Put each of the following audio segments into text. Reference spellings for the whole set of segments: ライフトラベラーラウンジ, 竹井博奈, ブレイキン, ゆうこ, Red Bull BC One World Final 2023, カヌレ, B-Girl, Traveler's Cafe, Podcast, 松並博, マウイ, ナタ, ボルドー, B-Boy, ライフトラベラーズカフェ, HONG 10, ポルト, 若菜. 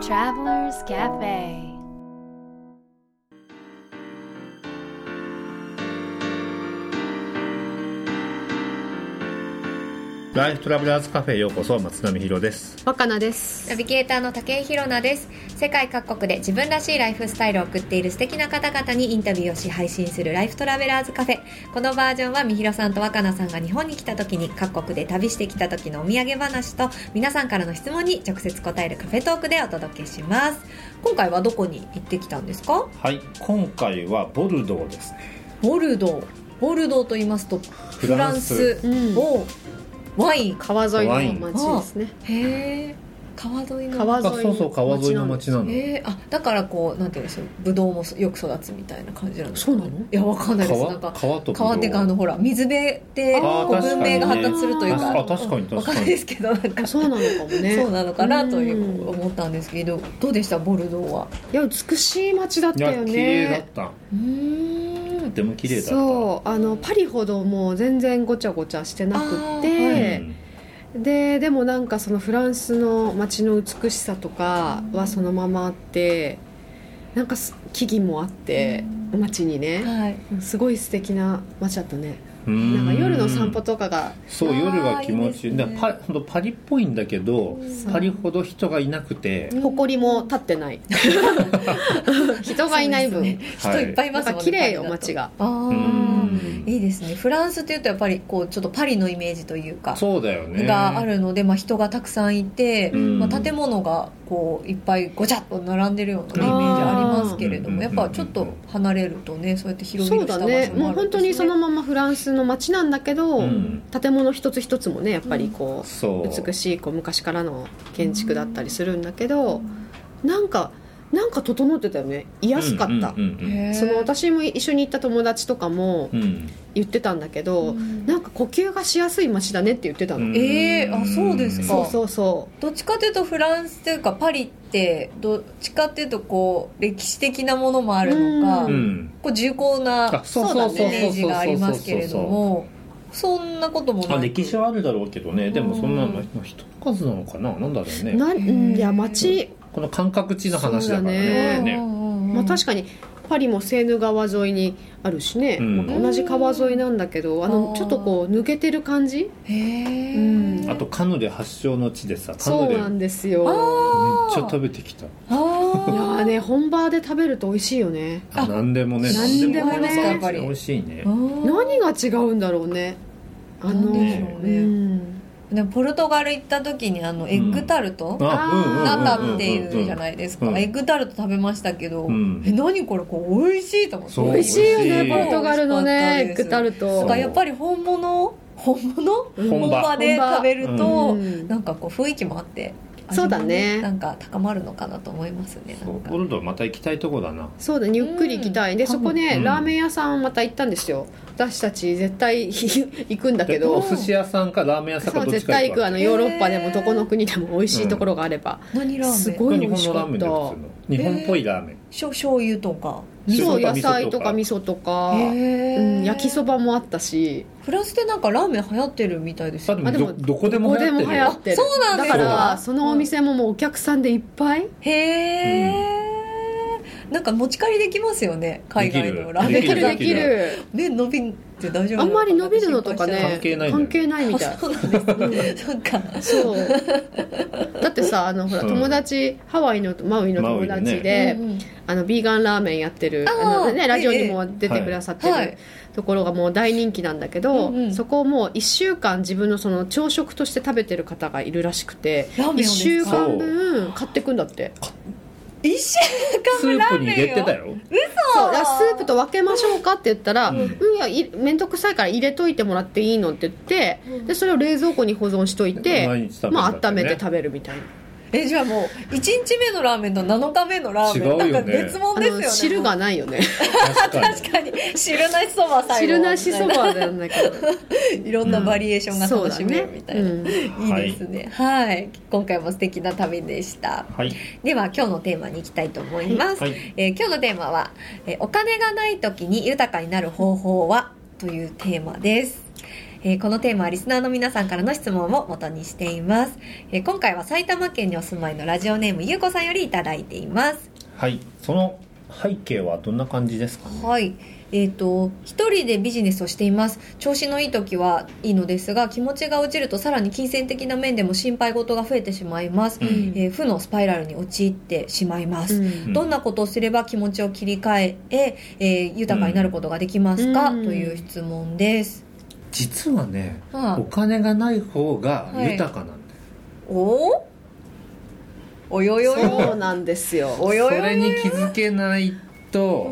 Traveler's Cafe. ライフトラベラーズカフェへようこそ。松並博です。若菜です。ナビゲーターの竹井博奈です。世界各国で自分らしいライフスタイルを送っている素敵な方々にインタビューをし配信するライフトラベラーズカフェ。このバージョンはみひろさんと若菜さんが日本に来た時に各国で旅してきた時のお土産話と皆さんからの質問に直接答えるカフェトークでお届けします。今回はどこに行ってきたんですか？はい、今回はボルドーですね。ボルドーと言いますとフランス、ワイン、川沿いの町ですね。へえ、川沿いの町なの。あ、だからこうなんていうんでしょう、ブドウもよく育つみたいな感じなんですか、ね。そうなの？いや、わかんないです。なんか川ってかほら水辺で文明が発達するというか、確かにわかんないですけど、なんかそうなのかもね。そうなのかなという思ったんですけど、どうでしたボルドーは？いや、美しい町だったよね。綺麗だった。でも綺麗だった。そう、パリほどもう全然ごちゃごちゃしてなくて、でもなんかそのフランスの街の美しさとかはそのままあって、なんか木々もあって街にね、すごい素敵な街だったね。なんか夜の散歩とかが、そう、夜は気持ちいい、ね、パリっぽいんだけど、パリほど人がいなくて、埃も立ってない人がいない分、ね、人いっぱいいますもんね。綺麗よ街が。いいですね。フランスっていうとやっぱりこうちょっとパリのイメージというか、そうだよね、があるので、人がたくさんいて、建物がこういっぱいごちゃっと並んでるようなイメージありますけれども、やっぱちょっと離れるとね、そうやって広々した場所もあるんですね。そうだね、もう本当にそのままフランスの街なんだけど、建物一つ一つもねやっぱりこう、美しいこう昔からの建築だったりするんだけど、なんか整ってたよね。居やすかった。その私も一緒に行った友達とかも言ってたんだけど、なんか呼吸がしやすい街だねって言ってたの。あ、そうですか。そう。どっちかというとフランスというかパリってどっちかというとこう歴史的なものもあるのか、こう重厚なイメージがありますけれども。そんなこともない。歴史はあるだろうけどね。でもそんなの一数なのかな。なんだろうね。いや、街この感覚地の話だから ね。まあ、確かにパリもセーヌ川沿いにあるしね、同じ川沿いなんだけど、ちょっとこう抜けてる感じ。あとカヌレ発祥の地でさ、カヌレそうなんですよ。めっちゃ食べてきた。いやね、本場で食べると美味しいよね。何でもね、やっぱり美味しいね。何が違うんだろうね。でポルトガル行った時にエッグタルト、ナタっていうじゃないですか、エッグタルト食べましたけど、何これ、こう美味しいと思って。美味しいよね、ポルトガルのねエッグタルト。やっぱり本場で食べると、なんかこう雰囲気もあって味も、そうだね、なんか高まるのかなと思いますね。ポルトまた行きたいとこだな。そうだね、ゆっくり行きたい。でそこね、ラーメン屋さんまた行ったんですよ。私たち絶対行くんだけど、お寿司屋さんかラーメン屋さんかどっちか絶対行く。ヨーロッパでもどこの国でも美味しいところがあれば、何ラーメンすごい美味しかった。日本っぽいラーメン、醤油とか野菜とか味噌とか、焼きそばもあったし。フランスでなんかラーメン流行ってるみたいですよ。でもどこでも流行ってる。そうなんですよ。だからそのお店ももうお客さんでいっぱい。なんか持ち帰りできますよね、海外のラーメン。できる。麺伸びて大丈夫？あんまり伸びるのとかね関係ないみたい。そうなんです。なんかそう。だってさ、ほら友達、ハワイのマウイの友達で、ビーガンラーメンやってる、ね、ラジオにも出てくださってるところがもう大人気なんだけど、そこをもう1週間自分のその朝食として食べてる方がいるらしくて、1週間分買ってくんだって。一週間ラーメンよ。スープに入れてたよ。嘘。そう、スープと分けましょうかって言ったら、いやめんどくさいから入れといてもらっていいのって言って、でそれを冷蔵庫に保存しといて、温めて食べるみたいな。じゃあもう1日目のラーメンと7日目のラーメン、なんか別物ですよね。汁がないよね。確かに汁なしそば最後。汁なしそばなんだけど、いろんなバリエーションが楽しめるみたいな、いいですね。はい、今回も素敵な旅でした。はい、では今日のテーマに行きたいと思います。今日のテーマは、お金がない時に豊かになる方法はというテーマです。このテーマはリスナーの皆さんからの質問を元にしています。今回は埼玉県にお住まいのラジオネームゆうこさんよりいただいています。はい、その背景はどんな感じですかね。はい、一人でビジネスをしています。調子のいい時はいいのですが、気持ちが落ちるとさらに金銭的な面でも心配事が増えてしまいます、負のスパイラルに陥ってしまいます、どんなことをすれば気持ちを切り替え、豊かになることができますか、という質問です。実はね、お金がない方が豊かなんだよ、およよよそうなんですよ。およよよそれに気づけないと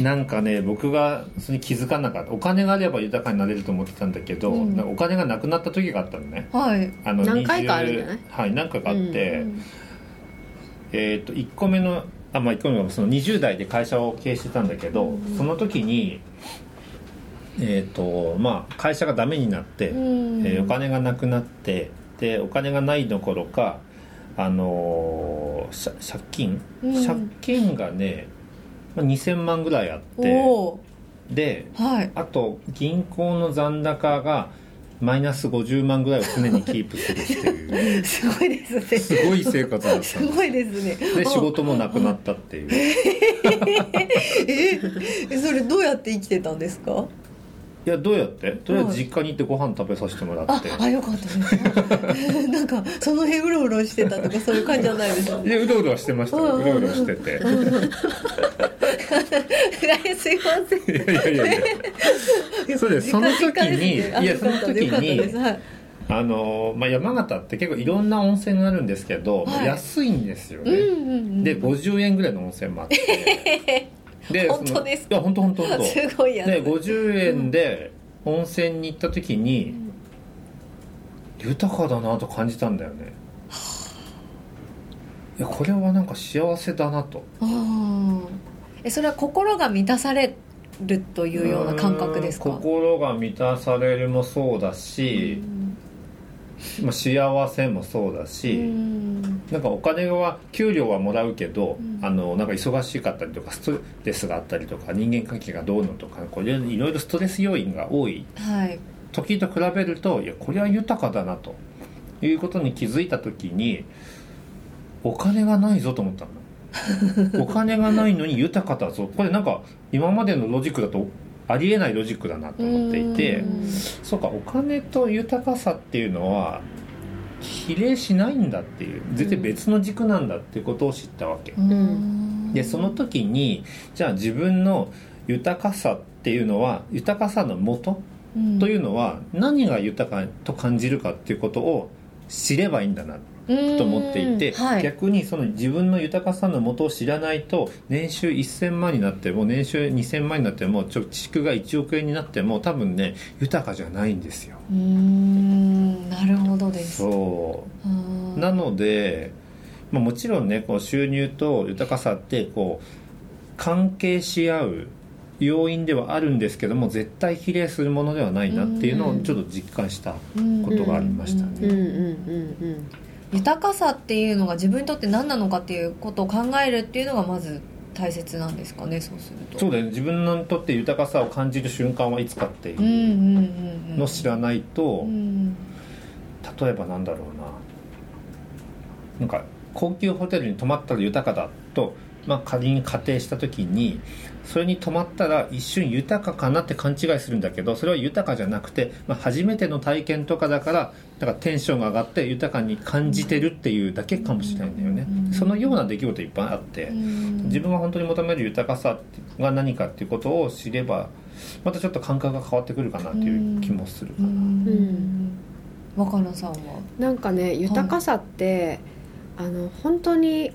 なんかね、僕がそれに気づかなかった。お金があれば豊かになれると思ってたんだけど、お金がなくなった時があったのね、何回かあるんじゃない、何回かあって、1個目の1個目はその20代で会社を経営してたんだけど、その時に会社がダメになって、お金がなくなって、でお金がないどころか借金がね2000万ぐらいあって、で、あと銀行の残高がマイナス50万ぐらいを常にキープするっていうすごいですね。すごい生活だった。すごいですね。で仕事もなくなったっていうそれどうやって生きてたんですか。いやどうやってとりあえず実家に行ってご飯食べさせてもらって、よかったですなんかその辺うろうろしてたとかそういう感じじゃないですか。いやうろうろしてました、うろうろしててすいませんいやそうです。その時に、山形って結構いろんな温泉があるんですけど、安いんですよね、で50円ぐらいの温泉もあってで本当ですか。いや本当すごい安いで50円で温泉に行った時に、豊かだなと感じたんだよね。いやこれはなんか幸せだなと。それは心が満たされるというような感覚ですか。心が満たされるもそうだし、幸せもそうだし、なんかお金は給料はもらうけど、なんか忙しかったりとかストレスがあったりとか人間関係がどうのとかこれいろいろストレス要因が多い時と比べると、いやこれは豊かだなということに気づいた時に、お金がないぞと思ったのお金がないのに豊かだぞ、これなんか今までのロジックだとありえないロジックだなと思っていて、そうかお金と豊かさっていうのは比例しないんだっていう、絶対別の軸なんだっていうことを知ったわけ、でその時にじゃあ自分の豊かさっていうのは、豊かさの元というのは何が豊かと感じるかっていうことを知ればいいんだなと思っていて、逆にその自分の豊かさの元を知らないと、年収1000万になっても年収2000万になっても貯蓄が1億円になっても多分ね豊かじゃないんですよ。なるほどです。そうなので、もちろんねこう収入と豊かさってこう関係し合う要因ではあるんですけども、絶対比例するものではないなっていうのをちょっと実感したことがありましたね。豊かさっていうのが自分にとって何なのかっていうことを考えるっていうのがまず大切なんですかね。そうするとそうだよね、自分にとって豊かさを感じる瞬間はいつかっていうのを知らないと、例えばなんだろうな、なんか高級ホテルに泊まったら豊かだと、仮に仮定した時にそれに泊まったら一瞬豊かかなって勘違いするんだけど、それは豊かじゃなくて、初めての体験とかだから、なんかテンションが上がって豊かに感じてるっていうだけかもしれないんだよね。そのような出来事いっぱいあって、自分が本当に求める豊かさが何かっていうことを知れば、またちょっと感覚が変わってくるかなっていう気もするかな。若菜さんはなんかね、豊かさって、本当に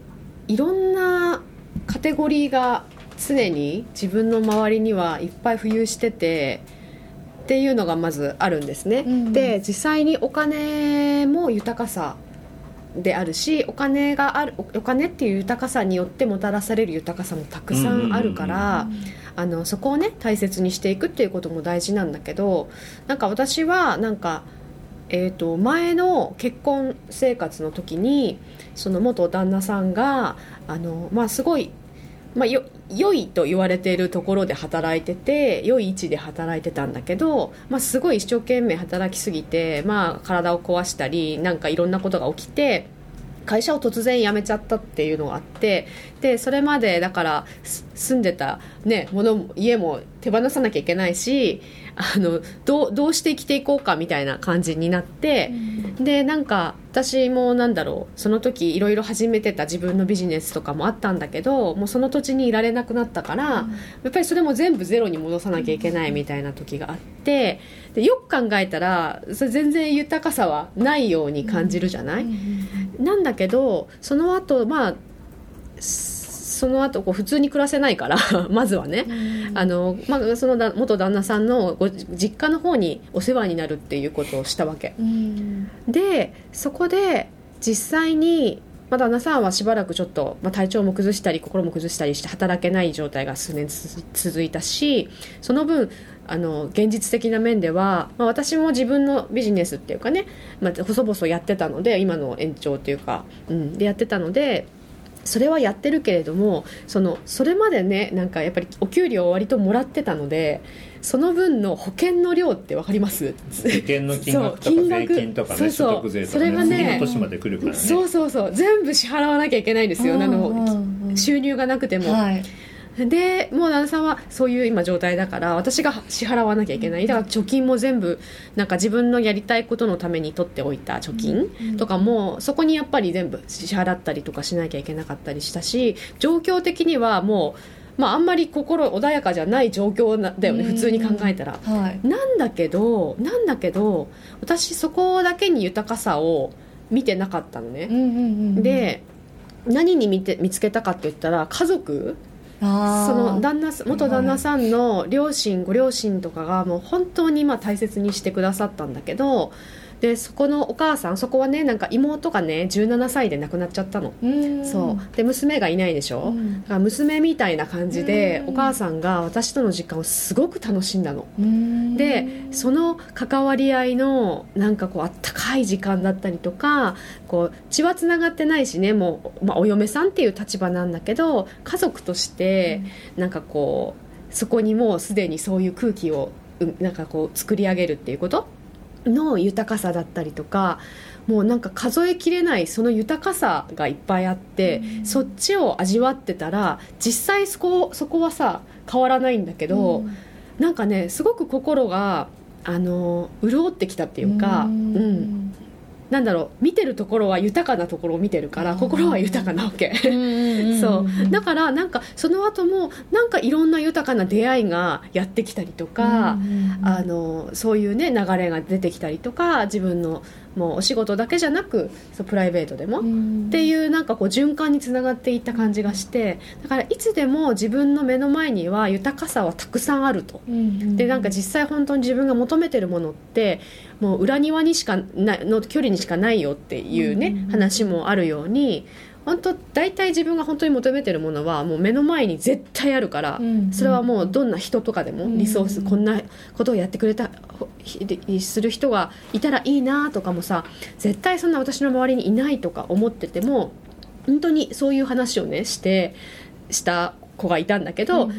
いろんなカテゴリーが常に自分の周りにはいっぱい浮遊しててっていうのがまずあるんですね、で実際にお金も豊かさであるし、お金っていう豊かさによってもたらされる豊かさもたくさんあるから、そこをね大切にしていくっていうことも大事なんだけど、なんか私はなんか前の結婚生活の時にその元旦那さんがすごい良いと言われているところで働いてて、良い位置で働いてたんだけど、すごい一生懸命働きすぎて、体を壊したりなんかいろんなことが起きて会社を突然辞めちゃったっていうのがあって、でそれまでだから住んでた、家も手放さなきゃいけないし、どうして生きていこうかみたいな感じになって、でなんか私もその時いろいろ始めてた自分のビジネスとかもあったんだけど、もうその土地にいられなくなったから、やっぱりそれも全部ゼロに戻さなきゃいけないみたいな時があって、でよく考えたらそれ全然豊かさはないように感じるじゃない、なんだけどその後その後普通に暮らせないからまずはね、その元旦那さんのご実家の方にお世話になるっていうことをしたわけ、でそこで実際に、旦那さんはしばらくちょっと、体調も崩したり心も崩したりして働けない状態が数年続いたし、その分現実的な面では、私も自分のビジネスっていうかね、細々やってたので、今の延長っていうか、でやってたのでそれはやってるけれども、それまでね、なんかやっぱりお給料を割ともらってたので、その分の保険の量って分かります？保険の金額とか税金とかね、所得税とかね、それがね、次の年まで来るからね、全部支払わなきゃいけないんですよ、収入がなくても、でもう旦那さんはそういう今状態だから、私が支払わなきゃいけない、だから貯金も全部なんか自分のやりたいことのために取っておいた貯金とかも、そこにやっぱり全部支払ったりとかしなきゃいけなかったりしたし、状況的にはもう、あんまり心穏やかじゃない状況だよね、普通に考えたら、なんだけど私そこだけに豊かさを見てなかったのね、で何に見つけたかって言ったら、家族、元旦那さんの両親、ご両親とかがもう本当に大切にしてくださったんだけど、でそこのお母さん、そこはね、なんか妹がね17歳で亡くなっちゃったの、で娘がいないでしょ、だから娘みたいな感じでお母さんが私との時間をすごく楽しんだの、でその関わり合いのなんかこうあったかい時間だったりとか、こう血はつながってないしね、もう、お嫁さんっていう立場なんだけど、家族としてなんかこうそこにもうすでにそういう空気をなんかこう作り上げるっていうことの豊かさだったりとか、もうなんか数えきれないその豊かさがいっぱいあって、そっちを味わってたら、実際そこはさ変わらないんだけど、なんかねすごく心が潤ってきたっていうか、見てるところは豊かなところを見てるから、心は豊かなわけそうだからなんかその後もなんかいろんな豊かな出会いがやってきたりとか、そういうね流れが出てきたりとか、自分のもうお仕事だけじゃなくプライベートでもっていう、なんかこう循環につながっていった感じがして、だからいつでも自分の目の前には豊かさはたくさんあると、でなんか実際本当に自分が求めてるものってもう裏庭にしかないの距離にしかないよっていうね、話もあるように、本当大体自分が本当に求めてるものはもう目の前に絶対あるから、それはもうどんな人とかでもリソース、こんなことをやってくれたする人がいたらいいなとかもさ、絶対そんな私の周りにいないとか思ってても、本当にそういう話をねした子がいたんだけど、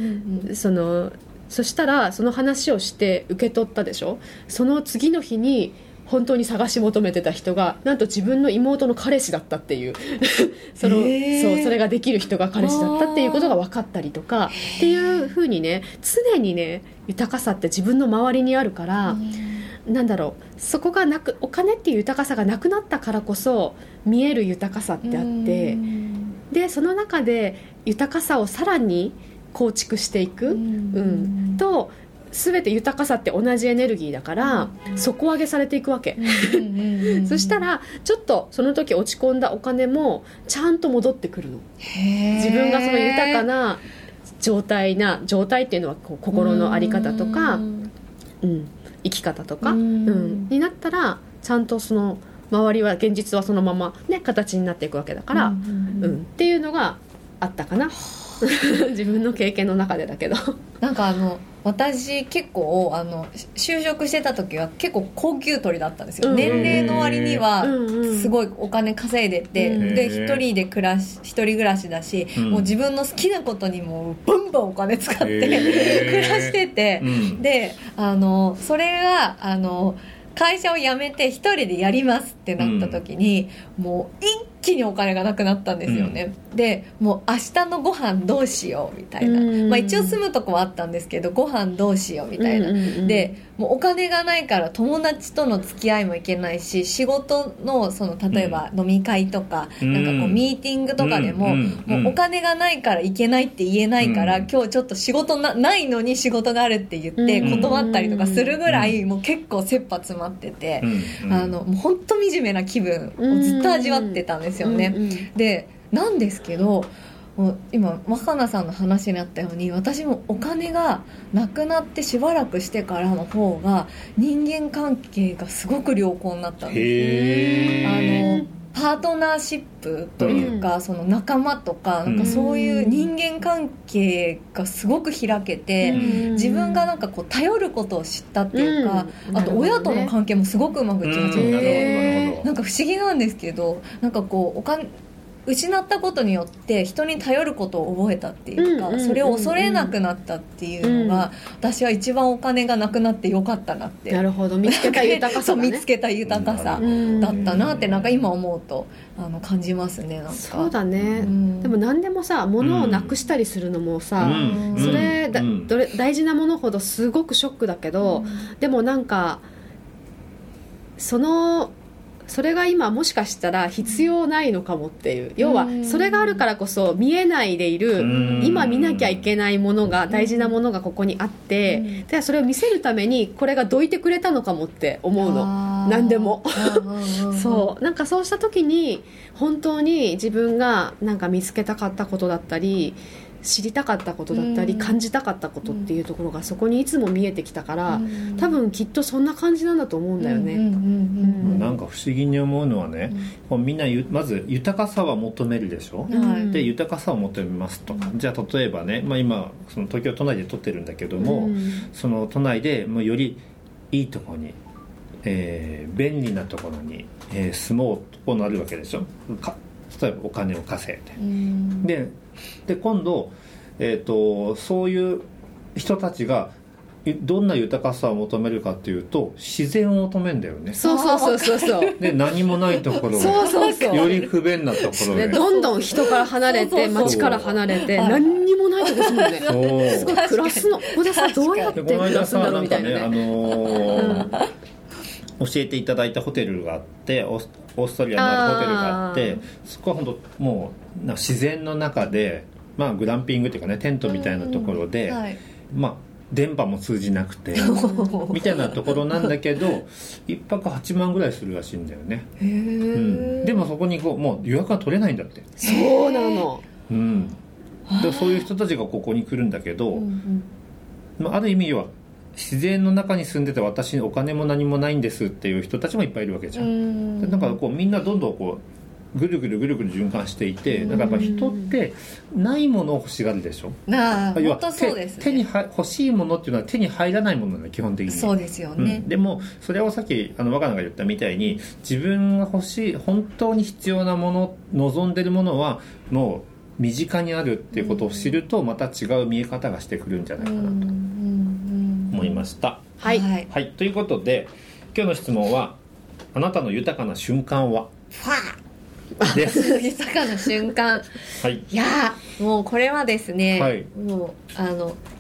そしたらその話をして受け取ったでしょ、その次の日に本当に探し求めてた人がなんと自分の妹の彼氏だったっていうそれができる人が彼氏だったっていうことが分かったりとかっていう風にね、常にね豊かさって自分の周りにあるから、そこがお金っていう豊かさがなくなったからこそ見える豊かさってあって、でその中で豊かさをさらに構築していく、と全て豊かさって同じエネルギーだから底上げされていくわけそしたらちょっとその時落ち込んだお金もちゃんと戻ってくるの。自分がその豊かな状態っていうのはこう心の在り方とか、生き方とか、になったらちゃんとその周りは現実はそのまま、ね、形になっていくわけだから、っていうのがあったかな。自分の経験の中でだけどなんか私結構就職してた時は結構高級鳥だったんですよ、うん、年齢の割にはすごいお金稼いでて、うん、で一人暮らしだし、うん、もう自分の好きなことにもうバンバンお金使って暮らしてて、うん、でそれが会社を辞めて一人でやりますってなった時に、うん、もう一気にお金がなくなったんですよね、うん、でもう明日のご飯どうしようみたいな、うんまあ、一応住むとこはあったんですけどご飯どうしようみたいな、うんうんうん、でもうお金がないから友達との付き合いもいけないし仕事の、例えば飲み会とか、うん、なんかこうミーティングとかでも、うんうん、もうお金がないからいけないって言えないから、うん、今日ちょっと仕事ないのに仕事があるって言って断ったりとかするぐらい、うん、もう結構切羽詰まってて、うんうん、もう本当惨めな気分をずっと味わってたんですよね、うんうん、でなんですけど今若菜さんの話にあったように私もお金がなくなってしばらくしてからの方が人間関係がすごく良好になったんです。パートナーシップというか、うん、その仲間とか、なんかそういう人間関係がすごく開けて、うん、自分がなんかこう頼ることを知ったっていうか、うん、あと親との関係もすごくうまくいき始めて、なんか不思議なんですけど、なんかこう失ったことによって人に頼ることを覚えたっていうか、うんうんうんうん、それを恐れなくなったっていうのが、うん、私は一番お金がなくなってよかったなってなるほど見つけた豊かさだね見つけた豊かさだったなってなんか今思うと感じますねなんかそうだね、うん、でも何でもさ物をなくしたりするのもさ、うん、それ、うん、大事なものほどすごくショックだけど、うん、でもなんかそれが今もしかしたら必要ないのかもっていう要はそれがあるからこそ見えないでいる今見なきゃいけないものが大事なものがここにあってでそれを見せるためにこれがどいてくれたのかもって思うの何でもそうなんかそうした時に本当に自分がなんか見つけたかったことだったり知りたかったことだったり感じたかったことっていうところがそこにいつも見えてきたから多分きっとそんな感じなんだと思うんだよね、うんうんうんうん、なんか不思議に思うのはね、うん、こうみんなまず豊かさは求めるでしょ、うん、で豊かさを求めますとか、うん、じゃあ例えばね、まあ、今その東京都内で撮ってるんだけども、うん、その都内でもうよりいいところに、便利なところに、住もうとなるわけでしょ例えばお金を稼いで、うん、で今度、そういう人たちがどんな豊かさを求めるかっていうと自然を求めるんだよねそうそうそうそうそうで何もないところをより不便なところへどんどん人から離れて街から離れて何にもないところですもんねすごい暮らすのここでさどうやって暮らすんだろうみたいなね、教えていただいたホテルがあってオーストリアのホテルがあってそこは本当もう自然の中で、まあ、グランピングというかねテントみたいなところで、はいまあ、電波も通じなくてみたいなところなんだけど1泊8万ぐらいするらしいんだよねへ、うん、でもそこにこうもう予約が取れないんだってそうなの、うん、でそういう人たちがここに来るんだけど、うんうん、ある意味は自然の中に住んでて私にお金も何もないんですっていう人たちもいっぱいいるわけじゃん。でなんかこうみんなどんどんこうぐるぐるぐるぐる循環していて、なんかやっぱ人ってないものを欲しがるでしょ。要はそうですね、手に欲しいものっていうのは手に入らないものなの基本的に。そうですよね。うん、でもそれをさっき若菜が言ったみたいに自分が欲しい本当に必要なもの望んでるものはもう身近にあるっていうことを知るとまた違う見え方がしてくるんじゃないかなと。思いました、はいはい、ということで今日の質問はあなたの豊かな瞬間はです豊かな瞬間、はい、いやもうこれはですね、はい、もう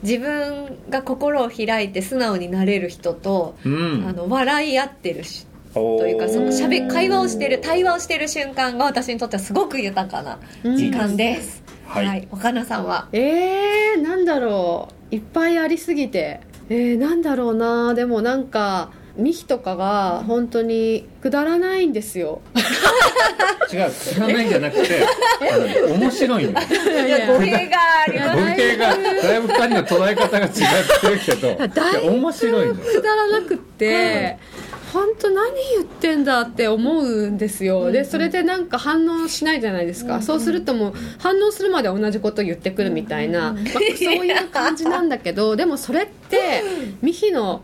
自分が心を開いて素直になれる人と、うん、笑い合ってる人というかその対話をしてる瞬間が私にとってはすごく豊かな時間です、うんはいはい、若菜さんはなんだろういっぱいありすぎてなんだろうなでもなんかミヒとかが本当にくだらないんですよ違うくだらないんじゃなくて面白いの語弊があります語弊がだいぶ2人の捉え方が違ってるけど面白いのくだらなくって本当何言ってんだって思うんですよ。でそれでなんか反応しないじゃないですか、うんうん、そうするともう反応するまで同じこと言ってくるみたいな、うんうんまあ、そういう感じなんだけどでもそれってミヒの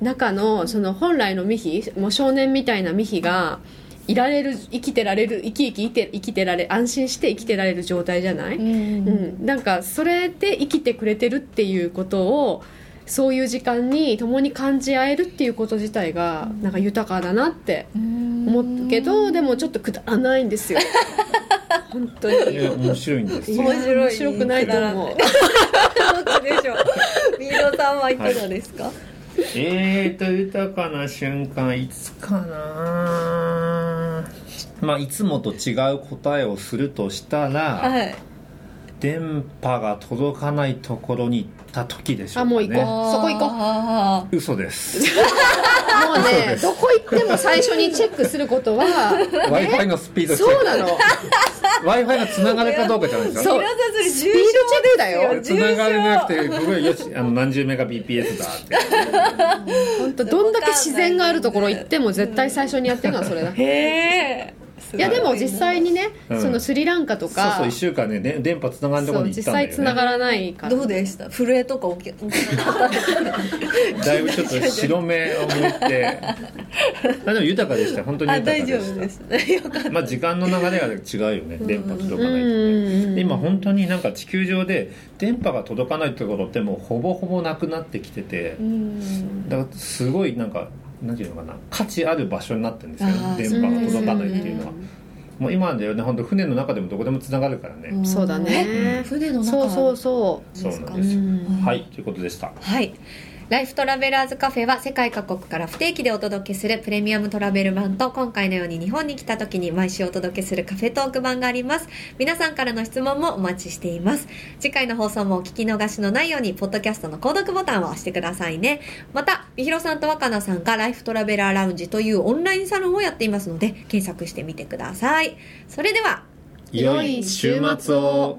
中のその本来のミヒもう少年みたいなミヒがいられる生きてられる生きてられ安心して生きてられる状態じゃない、うんうん、なんかそれで生きてくれてるっていうことをそういう時間に共に感じ合えるっていうこと自体がなんか豊かだなって思うけどでもちょっとくだらないんですよ本当に面白いんですよ面白くないと思うどっちでしょうビードさんはいかがですか、はい、豊かな瞬間いつかな、まあ、いつもと違う答えをするとしたら、はい電波が届かないところに行った時でしょうかね。あもう行こうそこ行こう。嘘です。もうねどこ行っても最初にチェックすることは Wi-Fi のスピードチェック。そうなの。Wi-Fi が繋がるかどうかじゃないですか。そうスピードチェックだよ。繋がれなくて僕はよし何十メガ BPS だって。本当どんだけ自然があるところ行っても絶対最初にやってるのはそれだ。へー。いやでも実際にね、うん、そのスリランカとかそうそう1週間ね電波つながるところに行ったんだよね。実際つながらないからどうでした震えとか起きだいぶちょっと白目を向いてでも豊かでした本当に豊かでした。あ大丈夫です、ね、よかった、まあ、時間の流れが違うよね電波届かないとね。で今本当になんか地球上で電波が届かないところってもうほぼほぼなくなってきててだからすごいなんかなんていうのかな価値ある場所になってるんですよね電波が届かないっていうのは。もう今ではね本当船の中でもどこでもつながるからね。そうだね船の中そうなんですよ。はいということでした。はいライフトラベラーズカフェは世界各国から不定期でお届けするプレミアムトラベル版と今回のように日本に来た時に毎週お届けするカフェトーク版があります。皆さんからの質問もお待ちしています。次回の放送もお聞き逃しのないようにポッドキャストの購読ボタンを押してくださいね。またみひろさんと若菜さんがライフトラベラーラウンジというオンラインサロンをやっていますので検索してみてください。それでは良い週末を。